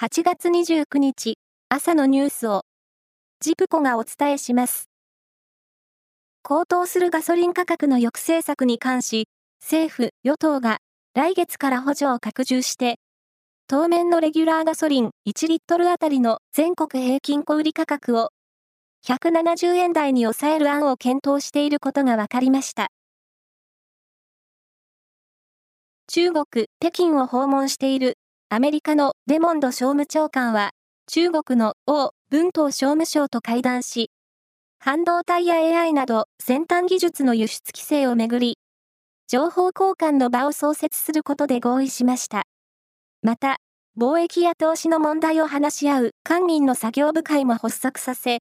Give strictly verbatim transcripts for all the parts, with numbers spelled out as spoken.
はちがつにじゅうくにち、朝のニュースを、ジプコがお伝えします。高騰するガソリン価格の抑制策に関し、政府・与党が、来月から補助を拡充して、当面のレギュラーガソリンいちリットルあたりの全国平均小売価格を、ひゃくななじゅうえんだいに抑える案を検討していることが分かりました。中国・北京を訪問している、アメリカのレモンド商務長官は、中国の王文涛商務相と会談し、半導体や エーアイ など先端技術の輸出規制をめぐり、情報交換の場を創設することで合意しました。また、貿易や投資の問題を話し合う官民の作業部会も発足させ、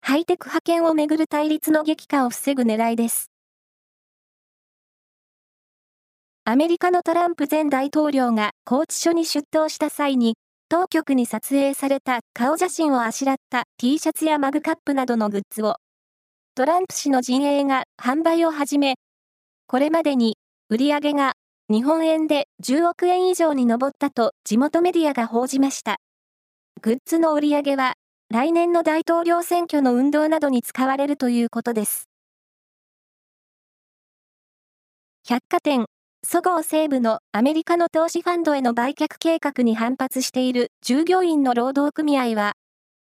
ハイテク覇権をめぐる対立の激化を防ぐ狙いです。アメリカのトランプ前大統領が拘置所に出頭した際に、当局に撮影された顔写真をあしらった T シャツやマグカップなどのグッズを、トランプ氏の陣営が販売を始め、これまでに売り上げが日本円でじゅうおくえん以上に上ったと地元メディアが報じました。グッズの売り上げは、来年の大統領選挙の運動などに使われるということです。百貨店そごう・西武のアメリカの投資ファンドへの売却計画に反発している従業員の労働組合は、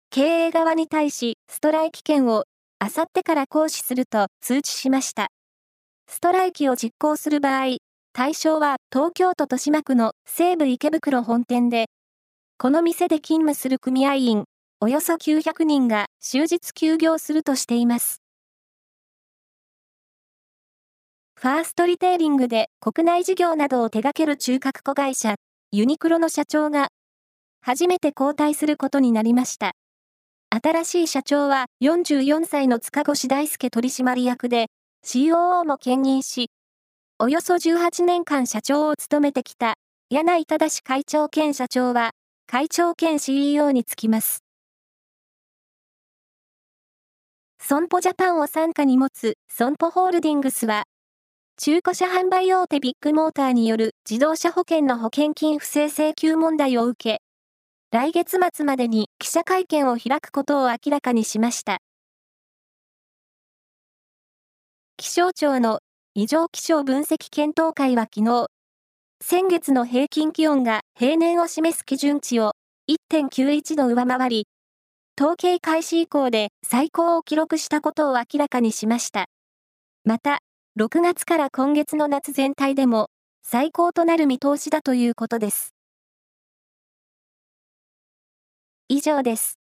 経営側に対しストライキ権をあさってから行使すると通知しました。ストライキを実行する場合、対象は東京都豊島区の西武池袋本店で、この店で勤務する組合員およそきゅうひゃくにんが終日休業するとしています。ファーストリテイリングで国内事業などを手掛ける中核子会社、ユニクロの社長が、初めて交代することになりました。新しい社長はよんじゅうよんさいの塚越大輔取締役で、シーオーオー も兼任し、およそじゅうはちねんかん社長を務めてきた、柳井正会長兼社長は、会長兼 シーイーオー に就きます。損保ジャパンを傘下に持つ損保ホールディングスは、中古車販売大手ビッグモーターによる自動車保険の保険金不正請求問題を受け、来月末までに記者会見を開くことを明らかにしました。気象庁の異常気象分析検討会は昨日、先月の平均気温が平年を示す基準値を いってんきゅういちど上回り、統計開始以降で最高を記録したことを明らかにしました。また、ろくがつから今月の夏全体でも最高となる見通しだということです。以上です。